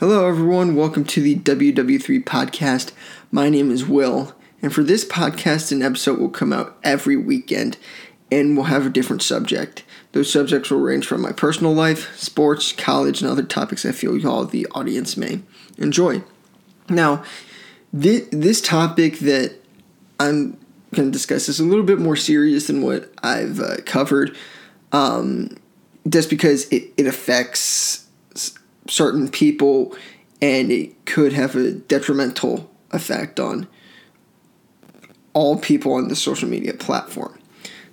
Hello everyone, welcome to the WW3 podcast. My name is Will, and for this podcast, an episode will come out every weekend, and we'll have a different subject. Those subjects will range from my personal life, sports, college, and other topics I feel y'all, the audience, may enjoy. Now, this topic that I'm going to discuss is a little bit more serious than what I've covered, just because it affects certain people, and it could have a detrimental effect on all people on the social media platform.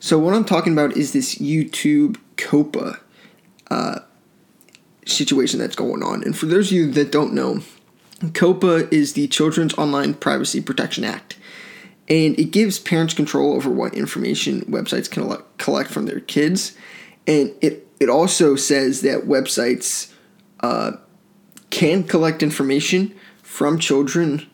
So what I'm talking about is this YouTube COPPA situation that's going on. And for those of you that don't know, COPPA is the Children's Online Privacy Protection Act, and it gives parents control over what information websites can collect from their kids. And it also says that websites can collect information from children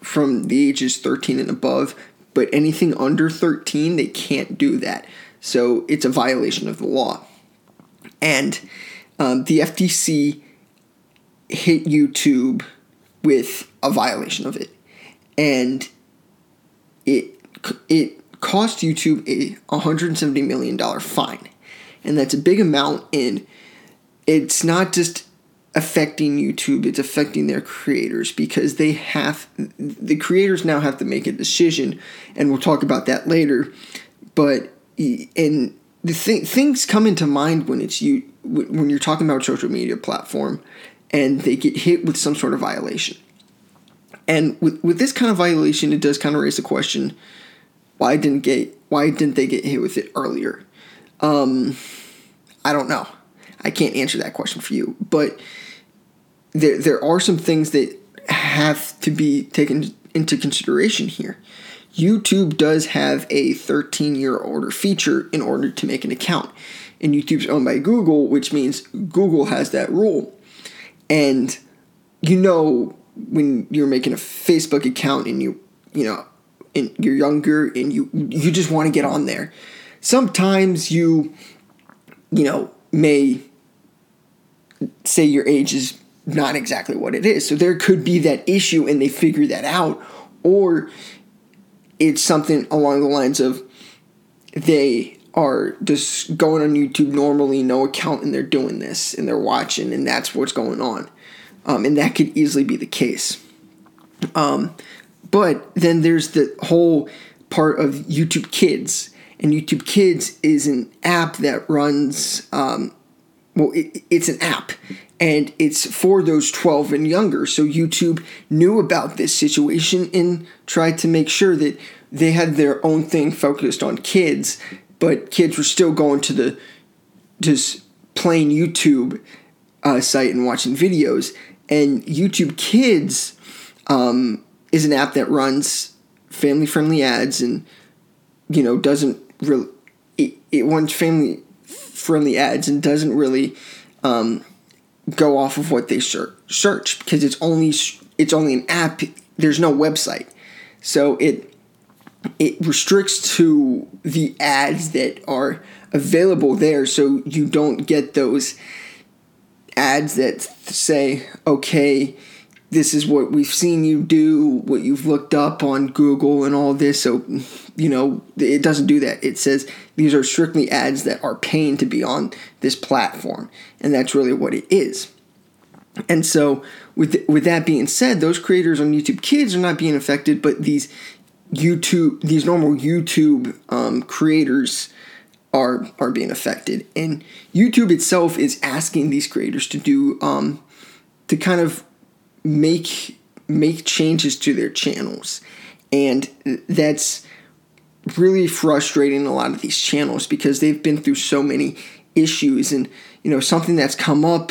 from the ages 13 and above, but anything under 13, they can't do that. So it's a violation of the law. And the FTC hit YouTube with a violation of it, and it cost YouTube a $170 million fine, and that's a big amount in. It's not just affecting YouTube, it's affecting their creators, because the creators now have to make a decision, and we'll talk about that later. But, and the things come into mind when you're talking about a social media platform and they get hit with some sort of violation. And with this kind of violation, it does kind of raise the question, why didn't they get hit with it earlier? I don't know. I can't answer that question for you, but there are some things that have to be taken into consideration here. YouTube does have a 13-year order feature in order to make an account, and YouTube's owned by Google, which means Google has that rule. And when you're making a Facebook account and and you're younger and you just want to get on there, sometimes you may say your age is not exactly what it is. So there could be that issue, and they figure that out, or it's something along the lines of they are just going on YouTube normally, no account, and they're doing this, and they're watching, and that's what's going on. And that could easily be the case. But then there's the whole part of YouTube Kids. And YouTube Kids is an app that runs, it's an app, and it's for those 12 and younger. So YouTube knew about this situation and tried to make sure that they had their own thing focused on kids, but kids were still going to the just plain YouTube site and watching videos. And YouTube Kids is an app that runs family-friendly ads and, doesn't really, it runs family-friendly ads and doesn't really go off of what they search, because it's only an app. There's no website, so it restricts to the ads that are available there, so you don't get those ads that say, okay, this is what we've seen you do, what you've looked up on Google and all this. So, it doesn't do that. It says these are strictly ads that are paying to be on this platform. And that's really what it is. And so with that being said, those creators on YouTube Kids are not being affected, but these normal YouTube creators are being affected. And YouTube itself is asking these creators to do, to kind of make changes to their channels, and that's really frustrating a lot of these channels, because they've been through so many issues. And something that's come up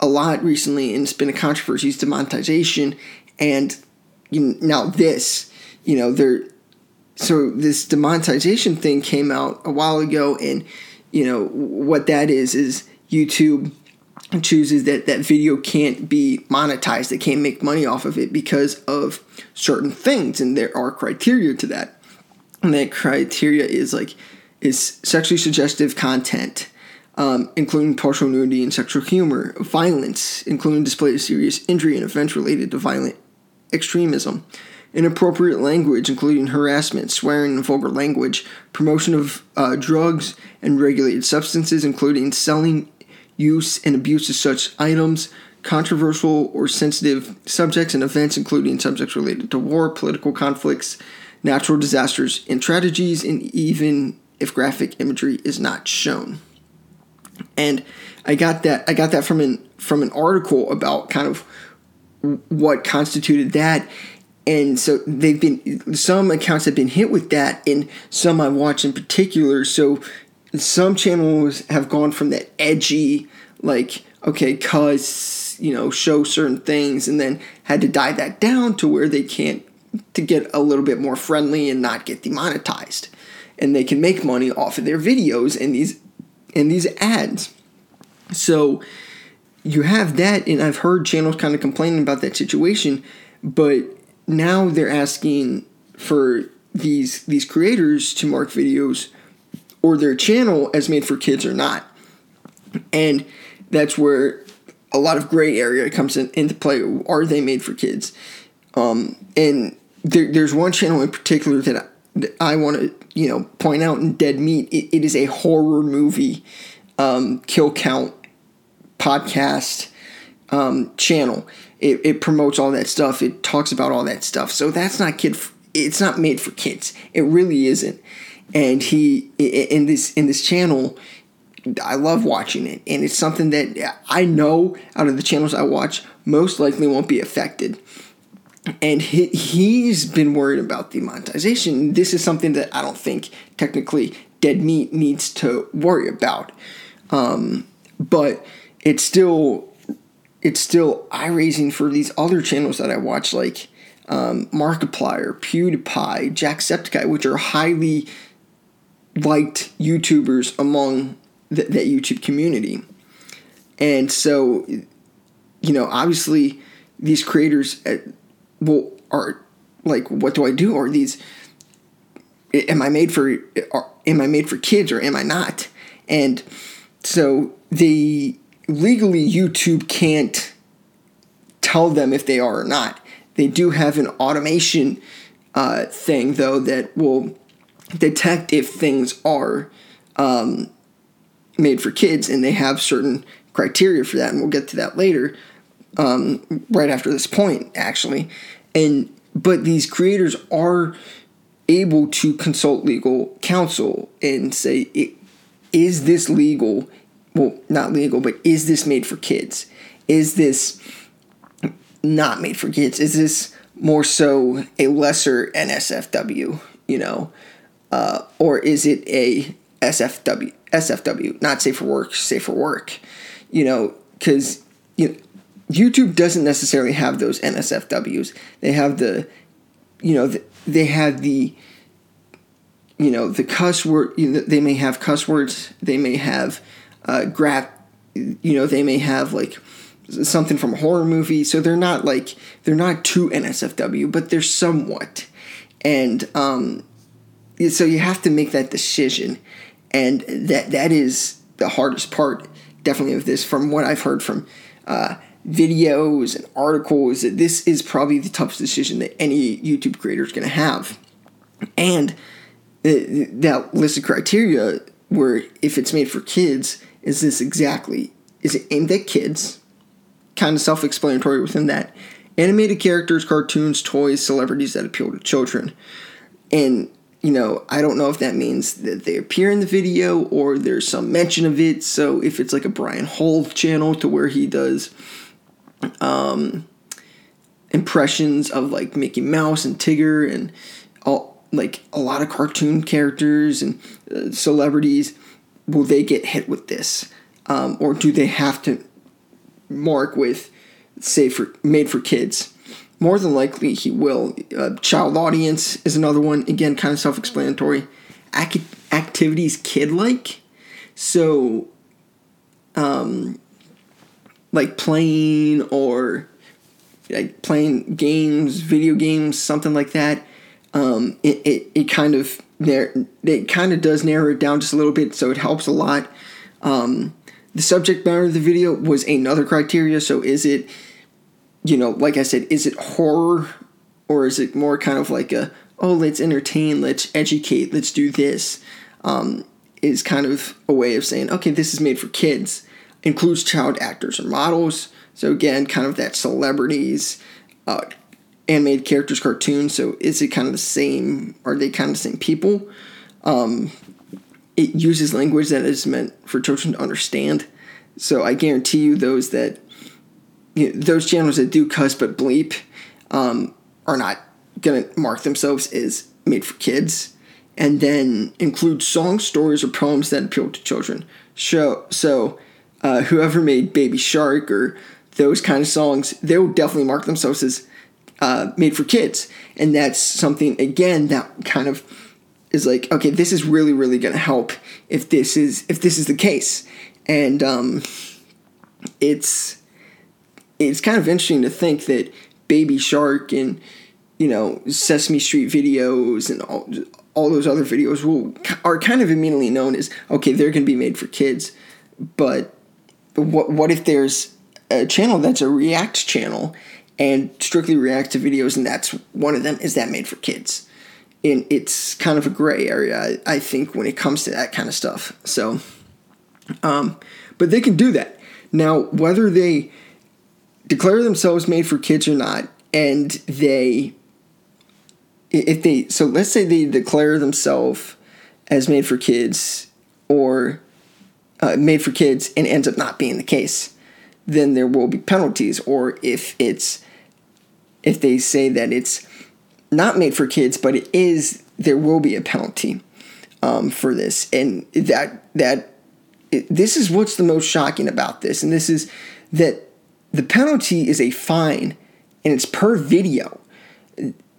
a lot recently, and it's been a controversy, is demonetization. And now this, so this demonetization thing came out a while ago, and what that is YouTube chooses that video can't be monetized. They can't make money off of it because of certain things, and there are criteria to that. And that criteria is sexually suggestive content, including partial nudity and sexual humor, violence, including display of serious injury and events related to violent extremism, inappropriate language, including harassment, swearing, and vulgar language, promotion of drugs and regulated substances, including selling, use, and abuse of such items, controversial or sensitive subjects and events, including subjects related to war, political conflicts, natural disasters and tragedies, and even if graphic imagery is not shown. And I got that from an article about kind of what constituted that. And so some accounts have been hit with that, and some I watch in particular. So some channels have gone from that edgy, like, okay, cuz, you know, show certain things, and then had to dive that down to where they can't, to get a little bit more friendly and not get demonetized. And they can make money off of their videos and these ads. So you have that, and I've heard channels kind of complaining about that situation, but now they're asking for these creators to mark videos or their channel as made for kids or not. And that's where a lot of gray area comes into play. Are they made for kids? And there's one channel in particular that I want to, you know, point out in Dead Meat. It is a horror movie kill count podcast channel. It promotes all that stuff. It talks about all that stuff. So that's not it's not made for kids. It really isn't. And he in this channel, I love watching it, and it's something that I know out of the channels I watch most likely won't be affected. And he's been worried about demonetization. This is something that I don't think technically Dead Meat needs to worry about. But it's still eye-raising for these other channels that I watch, like Markiplier, PewDiePie, Jacksepticeye, which are highly liked YouTubers among that YouTube community. And so, you know, obviously these creators are like, what do I do? Are these? Am I made for kids or am I not? And so they legally, YouTube can't tell them if they are or not. They do have an automation thing though that will detect if things are made for kids, and they have certain criteria for that, and we'll get to that later. Right after this point, actually, but these creators are able to consult legal counsel and say, "Is this legal? Well, not legal, but is this made for kids? Is this not made for kids? Is this more so a lesser NSFW? You know, or is it a SFW? SFW, not safe for work, safe for work. You know, because you know." YouTube doesn't necessarily have those NSFWs. They have the cuss word. You know, they may have cuss words. They may have they may have like something from a horror movie. So they're not too NSFW, but they're somewhat. And so you have to make that decision, and that is the hardest part, definitely, of this. From what I've heard from videos and articles, this is probably the toughest decision that any YouTube creator is going to have. And that list of criteria, where if it's made for kids, is this exactly? Is it aimed at kids? Kind of self-explanatory within that. Animated characters, cartoons, toys, celebrities that appeal to children. And, you know, I don't know if that means that they appear in the video or there's some mention of it. So if it's like a Brian Hull channel to where he does impressions of like Mickey Mouse and Tigger and all, like a lot of cartoon characters and celebrities, will they get hit with this, or do they have to mark with made for kids? More than likely, he will. Child audience is another one. Again, kind of self-explanatory. Activities kid-like. So, like playing or like playing games, video games, something like that. It kind of does narrow it down just a little bit, so it helps a lot. The subject matter of the video was another criteria. So is it, you know, like I said, is it horror, or is it more kind of like a, oh, let's entertain, let's educate, let's do this, is kind of a way of saying, okay, this is made for kids. Includes child actors or models. So again, kind of that celebrities, animated characters, cartoons. So is it kind of the same? Are they kind of the same people? It uses language that is meant for children to understand. So I guarantee you those that, you know, those channels that do cuss but bleep are not going to mark themselves as made for kids. And then include songs, stories, or poems that appeal to children. So whoever made Baby Shark or those kind of songs, they will definitely mark themselves as made for kids. And that's something, again, that kind of is like, okay, this is really, really going to help if this is the case. And it's kind of interesting to think that Baby Shark and, you know, Sesame Street videos and all those other videos are kind of immediately known as, okay, they're going to be made for kids. But what if there's a channel that's a React channel and strictly reacts to videos, and that's one of them, is that made for kids? And it's kind of a gray area, I think, when it comes to that kind of stuff. So, but they can do that. Now, whether they declare themselves made for kids or not, and so let's say they declare themselves as made for kids or made for kids and ends up not being the case, then there will be penalties. Or if they say that it's not made for kids, but it is, there will be a penalty for this. And this is what's the most shocking about this. And this is that the penalty is a fine, and it's per video.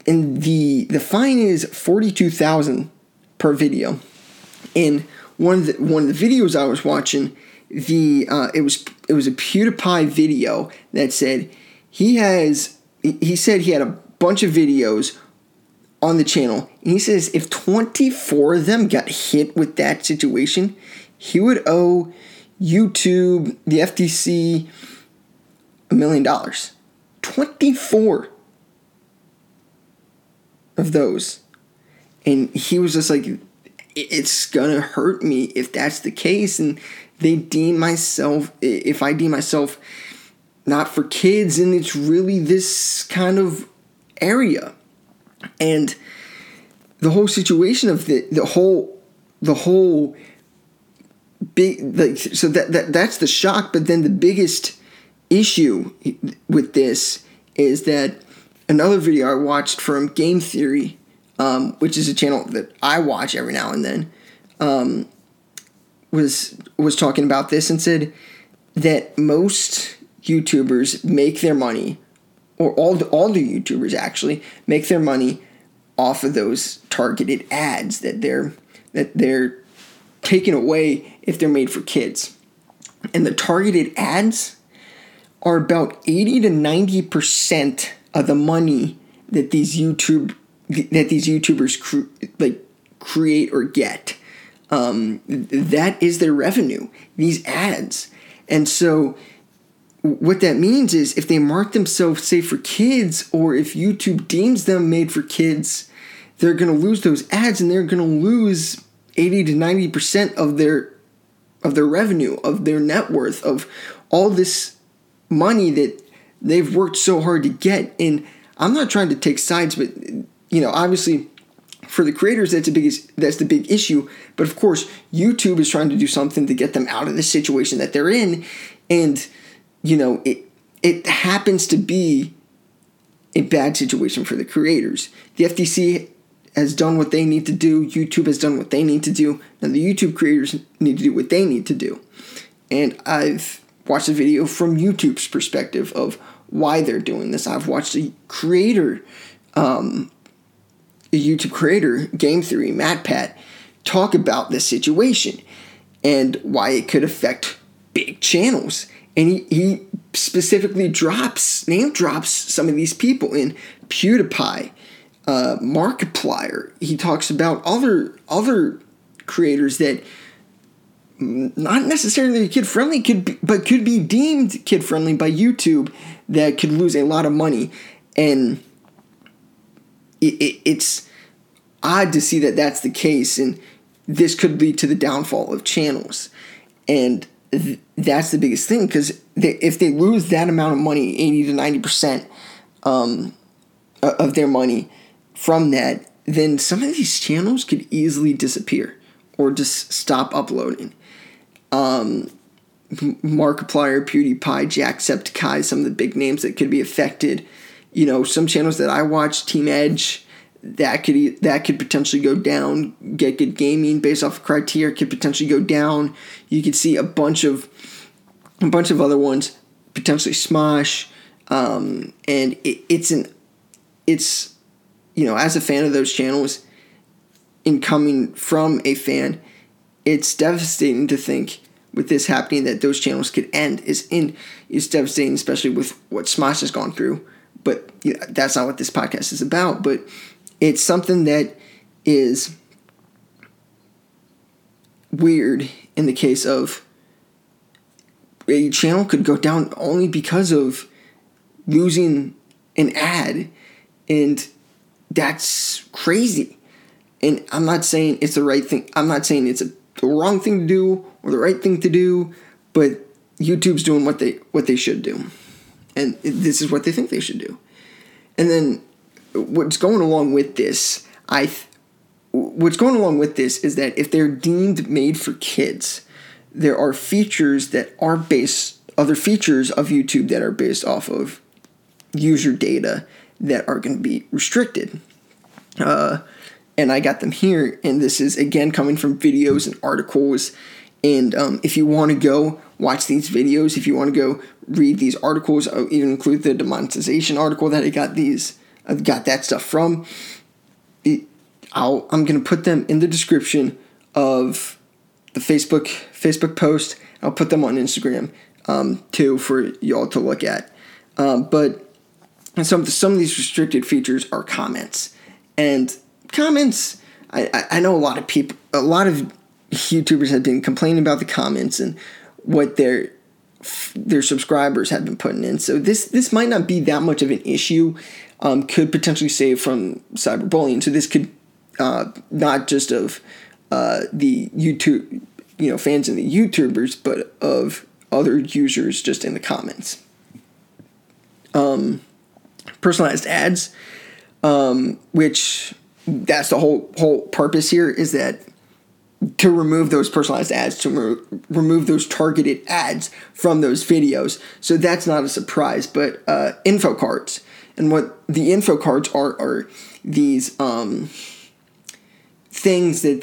And the fine is $42,000 per video. And one of the videos I was watching, it was a PewDiePie video that said he had a bunch of videos on the channel, and he says if 24 of them got hit with that situation, he would owe YouTube, the FTC, $1 million. 24 of those. And he was just like, it's gonna hurt me if that's the case, and if I deem myself not for kids, and it's really this kind of area. And the whole situation of the whole big, like, so that's the shock. But then the biggest issue with this is that another video I watched from Game Theory, which is a channel that I watch every now and then, was talking about this and said that most YouTubers make their money, or all the YouTubers actually make their money off of those targeted ads that they're taking away if they're made for kids. And the targeted ads are about 80 to 90% of the money that these YouTubers create or get. That is their revenue, these ads. And so what that means is if they mark themselves, say, for kids, or if YouTube deems them made for kids, they're going to lose those ads, and they're going to lose 80 to 90% of their revenue, of their net worth, of all this money that they've worked so hard to get. And I'm not trying to take sides, but, you know, obviously for the creators, that's the big issue. But of course, YouTube is trying to do something to get them out of the situation that they're in. And, you know, it happens to be a bad situation for the creators. The FTC has done what they need to do. YouTube has done what they need to do. And the YouTube creators need to do what they need to do. And I've watched a video from YouTube's perspective of why they're doing this. I've watched a creator, a YouTube creator, Game Theory, MatPat, talk about this situation and why it could affect big channels. And he specifically name drops some of these people in PewDiePie, Markiplier. He talks about other creators that not necessarily kid-friendly, but could be deemed kid-friendly by YouTube, that could lose a lot of money. And it's odd to see that that's the case, and this could lead to the downfall of channels. And that's the biggest thing, because if they lose that amount of money, 80 to 90% of their money from that, then some of these channels could easily disappear or just stop uploading. Markiplier, PewDiePie, Jacksepticeye, some of the big names that could be affected. You know, some channels that I watch, Team Edge, that could potentially go down. Get Good Gaming, based off of criteria, could potentially go down. You could see a bunch of other ones, potentially Smosh, and it's you know, as a fan of those channels, and coming from a fan, it's devastating to think with this happening that those channels could end. It's devastating, especially with what Smosh has gone through. But you know, that's not what this podcast is about. But it's something that is weird in the case of a channel could go down only because of losing an ad. And that's crazy. And I'm not saying it's the right thing. I'm not saying it's the wrong thing to do or the right thing to do. But YouTube's doing what they should do. And this is what they think they should do. And then what's going along with this is that if they're deemed made for kids, there are features that are other features of YouTube that are based off of user data that are going to be restricted. And I got them here. And this is, again, coming from videos and articles. And if you want to go watch these videos, if you want to go read these articles, I'll even include the demonetization article that I got that stuff from. I'm going to put them in the description of the Facebook post. I'll put them on Instagram too for y'all to look at. But some of these restricted features are comments. And comments, I know a lot of YouTubers have been complaining about the comments and what their subscribers have been putting in. So this might not be that much of an issue. Could potentially save from cyberbullying. So this could not just of the YouTube, you know, fans and the YouTubers, but of other users just in the comments. Personalized ads, which that's the whole purpose here, is that to remove those personalized ads, to remove those targeted ads from those videos. So that's not a surprise. But info cards, and what the info cards are these things that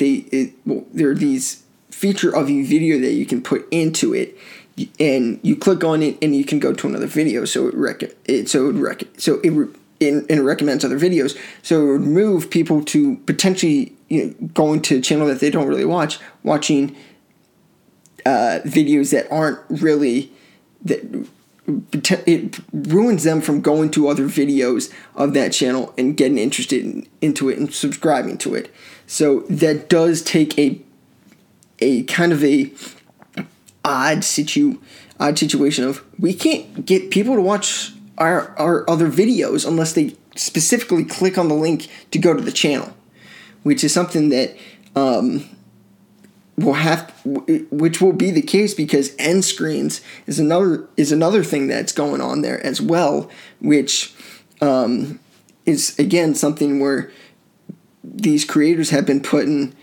they're these feature of a video that you can put into it, and you click on it and you can go to another video. So it recommends other videos. So it would move people to potentially, you know, going to a channel that they don't really watch, watching videos that aren't really, that it ruins them from going to other videos of that channel and getting interested into it and subscribing to it. So that does take a kind of a odd situation of, we can't get people to watch our other videos unless they specifically click on the link to go to the channel, which is something that which will be the case, because end screens is another thing that's going on there as well, which is, again, something where these creators have been putting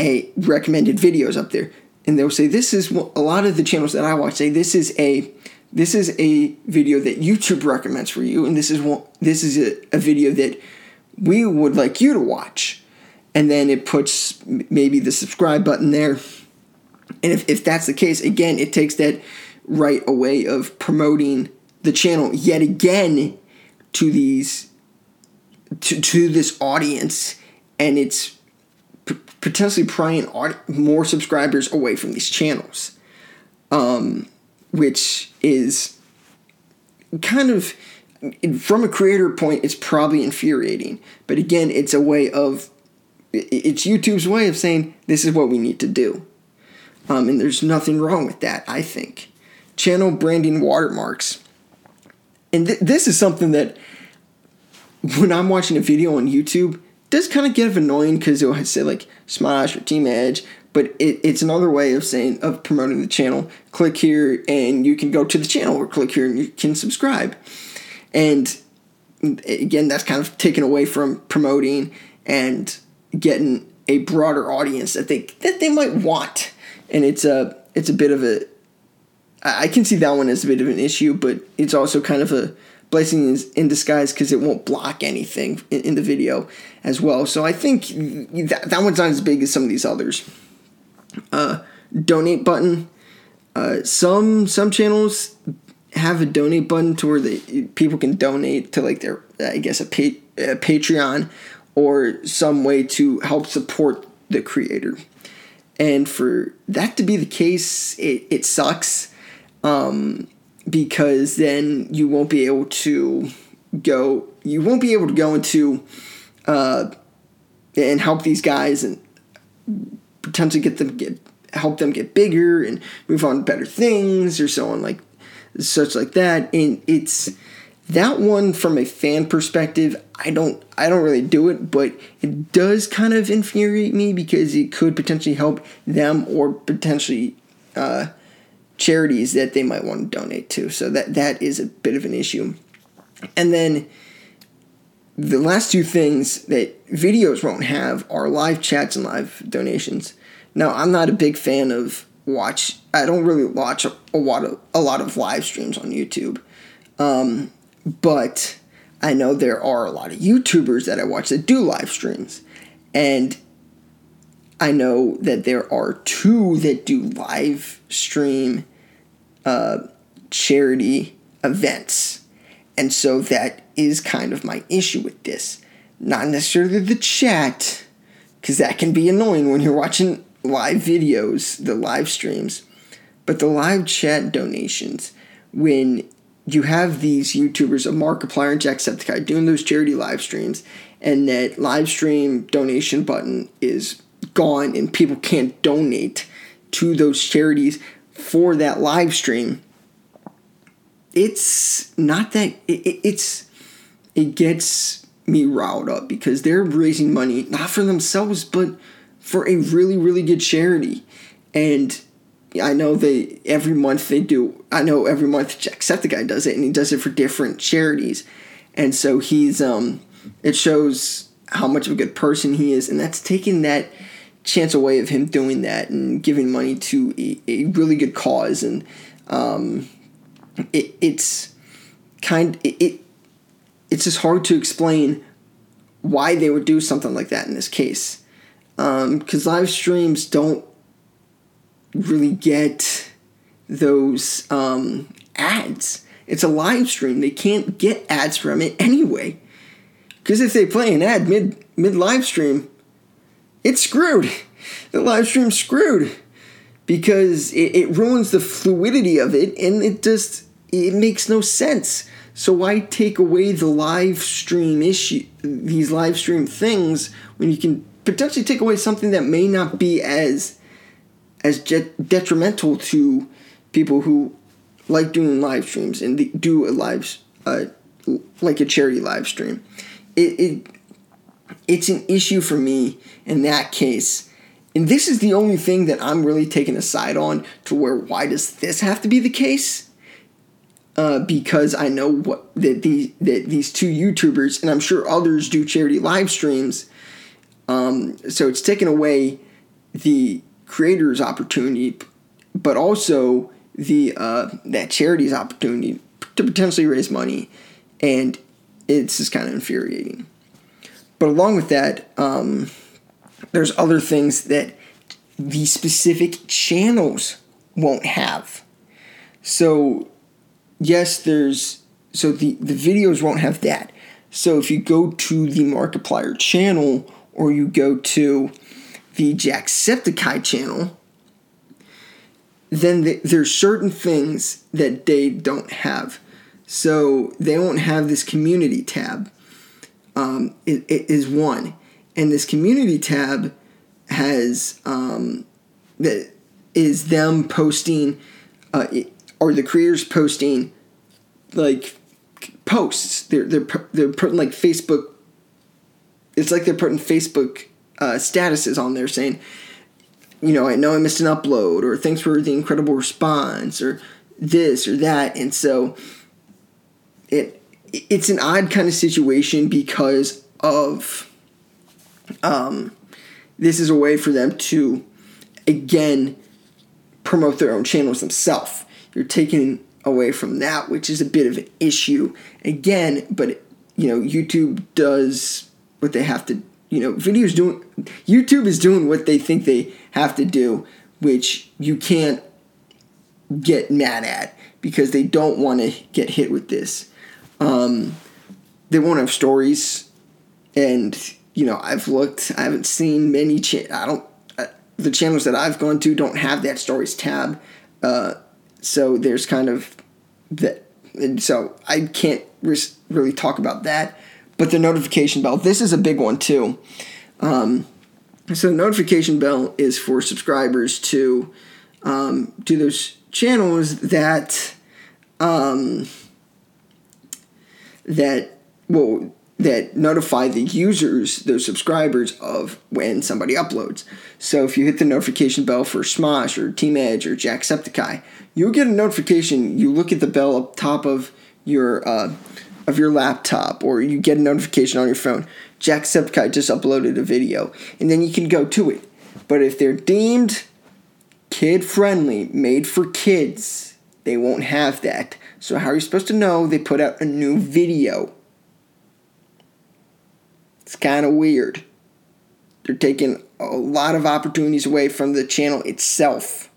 a recommended videos up there, and they'll say, this is a lot of the channels that I watch say this is a video that YouTube recommends for you, and this is a video that we would like you to watch. And then it puts maybe the subscribe button there. And if that's the case, again, it takes that right away of promoting the channel yet again to this audience. And it's potentially prying more subscribers away from these channels, which is kind of, from a creator point, it's probably infuriating. But again, it's a way of, it's YouTube's way of saying, this is what we need to do. And there's nothing wrong with that, I think. Channel branding watermarks. And this is something that, when I'm watching a video on YouTube, does kind of get annoying because it'll say, like, Smosh or Team Edge, but it's another way of saying, of promoting the channel. Click here and you can go to the channel, or click here and you can subscribe. And again, that's kind of taken away from promoting and getting a broader audience that they might want. And it's a bit of a, I can see that one as a bit of an issue, but it's also kind of a blessing in disguise because it won't block anything in the video as well. So I think that one's not as big as some of these others. Donate button. Some channels have a donate button to where people can donate to, like, their, I guess, a Patreon or some way to help support the creator. And for that to be the case, it sucks, because then you won't be able to go. You won't be able to go into and help these guys and potentially help them get bigger and move on to better things or so on, like such like that. And it's that one from a fan perspective. I don't really do it, but it does kind of infuriate me because it could potentially help them or potentially charities that they might want to donate to. So that is a bit of an issue. And then the last two things that videos won't have are live chats and live donations. Now, I'm not a big fan of I don't really watch a lot of live streams on YouTube. But I know there are a lot of YouTubers that I watch that do live streams. And I know that there are two that do live stream charity events. And so that is kind of my issue with this. Not necessarily the chat, because that can be annoying when you're watching live videos, the live streams. But the live chat donations, when you have these YouTubers, Markiplier and Jacksepticeye, doing those charity live streams, and that live stream donation button is gone and people can't donate to those charities for that live stream. It's not that it gets me riled up because they're raising money not for themselves but for a really, really good charity. And I know every month Jacksepticeye does it, and he does it for different charities. And so he's it shows how much of a good person he is, and that's taking that chance away of him doing that and giving money to a really good cause. And it's just hard to explain why they would do something like that in this case, because live streams don't really get those ads. It's a live stream. They can't get ads from it anyway, because if they play an ad mid live stream, it's screwed. The live stream's screwed because it ruins the fluidity of it, and it makes no sense. So why take away the live stream issue, these live stream things, when you can potentially take away something that may not be as detrimental to people who like doing live streams and they do like a charity live stream. It's an issue for me in that case. And this is the only thing that I'm really taking a side on, to where, why does this have to be the case? Because I know that these two YouTubers, and I'm sure others, do charity live streams. So it's taken away the creator's opportunity, but also that charity's opportunity to potentially raise money. And it's just kind of infuriating. But along with that, there's other things that the specific channels won't have. So, yes, the videos won't have that. So if you go to the Markiplier channel, or you go to the Jacksepticeye channel, then there's certain things that they don't have. So they won't have this community tab. It is one, and this community tab has that is them posting, or the creators posting, like, posts. They're putting, like, Facebook. It's like they're putting Facebook statuses on there saying, you know, I know I missed an upload, or thanks for the incredible response, or this or that. And so it's an odd kind of situation because of this is a way for them to, again, promote their own channels themselves. You're taking away from that, which is a bit of an issue. Again, but, you know, YouTube does what they have to, you know, YouTube is doing what they think they have to do, which you can't get mad at because they don't want to get hit with this. They won't have stories, and, you know, I've looked, I haven't seen many the channels that I've gone to don't have that stories tab. So there's kind of that. And so I can't really talk about that, but the notification bell, this is a big one too. So the notification bell is for subscribers to, do those channels that notify the users, those subscribers, of when somebody uploads. So if you hit the notification bell for Smosh or Team Edge or Jacksepticeye, you'll get a notification. You look at the bell up top of your laptop, or you get a notification on your phone. Jacksepticeye just uploaded a video, and then you can go to it. But if they're deemed kid-friendly, made for kids, they won't have that. So how are you supposed to know they put out a new video? It's kind of weird. They're taking a lot of opportunities away from the channel itself.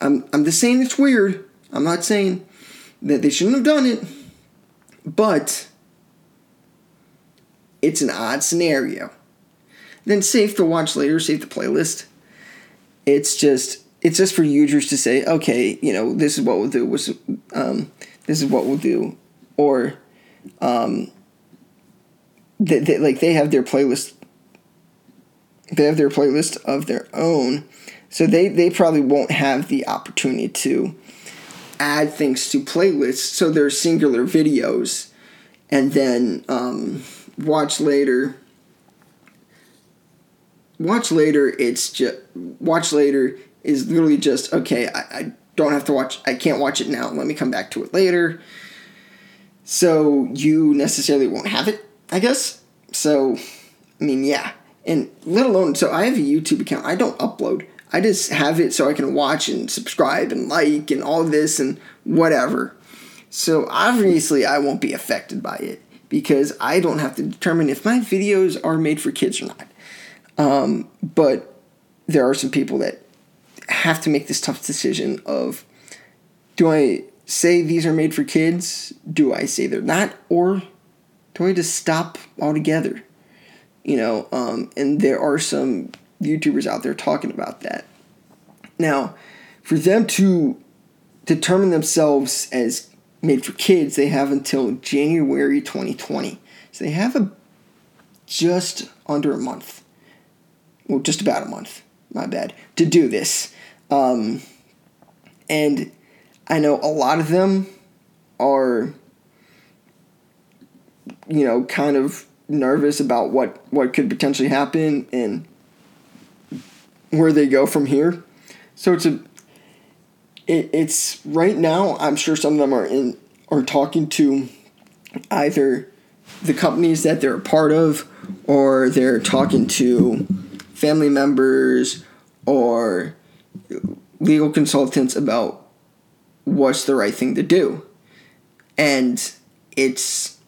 I'm just saying it's weird. I'm not saying that they shouldn't have done it, but it's an odd scenario. Then save to watch later, save the playlist. It's just for users to say, okay, you know, this is what we'll do. This is what we'll do, or they have their playlist. They have their playlist of their own, so they probably won't have the opportunity to add things to playlists. So they're singular videos, and then watch later. Watch later. It's just watch later is literally just okay. I don't have to watch. I can't watch it now. Let me come back to it later. So you necessarily won't have it, I guess. So, I mean, yeah. And let alone, so I have a YouTube account. I don't upload. I just have it so I can watch and subscribe and like and all this and whatever. So obviously I won't be affected by it because I don't have to determine if my videos are made for kids or not. But there are some people that have to make this tough decision of, do I say these are made for kids? Do I say they're not? Or do I just stop altogether? You know, and there are some YouTubers out there talking about that. Now, for them to determine themselves as made for kids, they have until January 2020. So they have just under a month. Well, just about a month. My bad. To do this. And I know a lot of them are, you know, kind of nervous about what could potentially happen and where they go from here. So it's right now, I'm sure some of them are talking to either the companies that they're a part of, or they're talking to family members or legal consultants about what's the right thing to do. And it's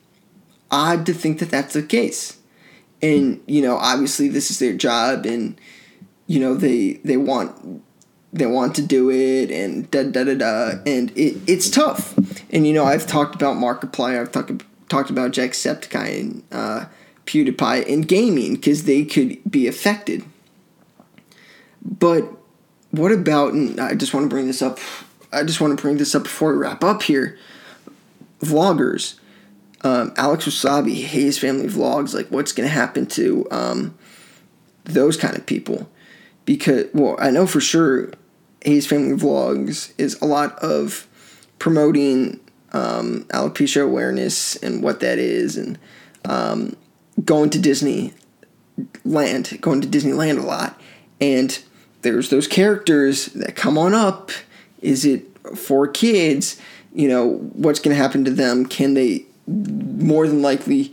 odd to think that that's the case. And, you know, obviously this is their job, and, you know, they want to do it, and and it's tough. And, you know, I've talked about Markiplier, I've talked about Jacksepticeye and PewDiePie and gaming, because they could be affected. But what about, and I just want to bring this up before we wrap up here. Vloggers, Alex Wasabi, Hayes Family Vlogs, like what's going to happen to those kind of people? because, well, I know for sure Hayes Family Vlogs is a lot of promoting alopecia awareness and what that is, and going to Disneyland a lot. And there's those characters that come on up. Is it for kids? You know, what's going to happen to them? Can they, more than likely,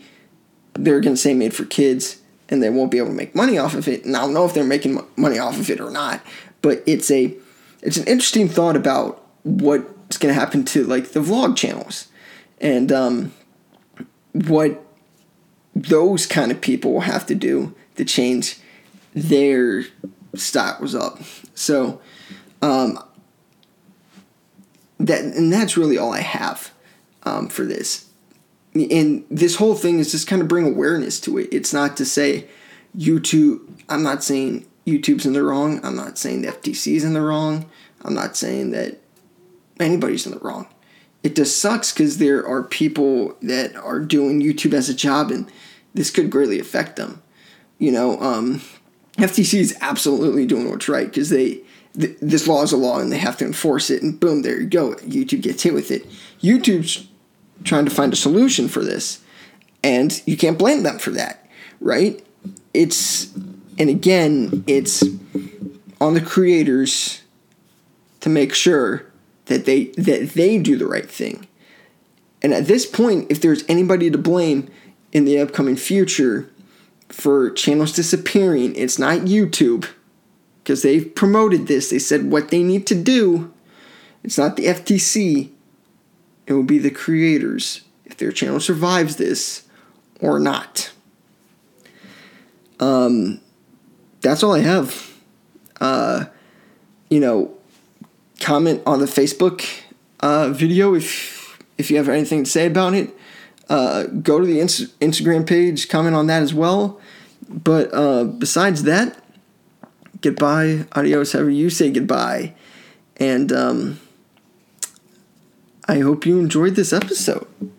they're going to say made for kids, and they won't be able to make money off of it. And I don't know if they're making money off of it or not, but it's an interesting thought about what's going to happen to, like, the vlog channels, and what those kind of people will have to do to change their styles up. So that's really all I have for this. And this whole thing is just kind of bring awareness to it. It's not to say YouTube, I'm not saying YouTube's in the wrong. I'm not saying the FTC's in the wrong. I'm not saying that anybody's in the wrong. It just sucks because there are people that are doing YouTube as a job, and this could greatly affect them. You know, FTC is absolutely doing what's right because this law is a law and they have to enforce it, and boom, there you go. YouTube gets hit with it. YouTube's trying to find a solution for this, and you can't blame them for that, right? It's on the creators to make sure that they do the right thing. And at this point, if there's anybody to blame in the upcoming future for channels disappearing, it's not YouTube, because they've promoted this. They said what they need to do. It's not the FTC. It will be the creators, if their channel survives this or not. That's all I have. Comment on the Facebook video if you have anything to say about it. Go to the Instagram page, comment on that as well. But besides that, goodbye, adios, however you say goodbye. And I hope you enjoyed this episode.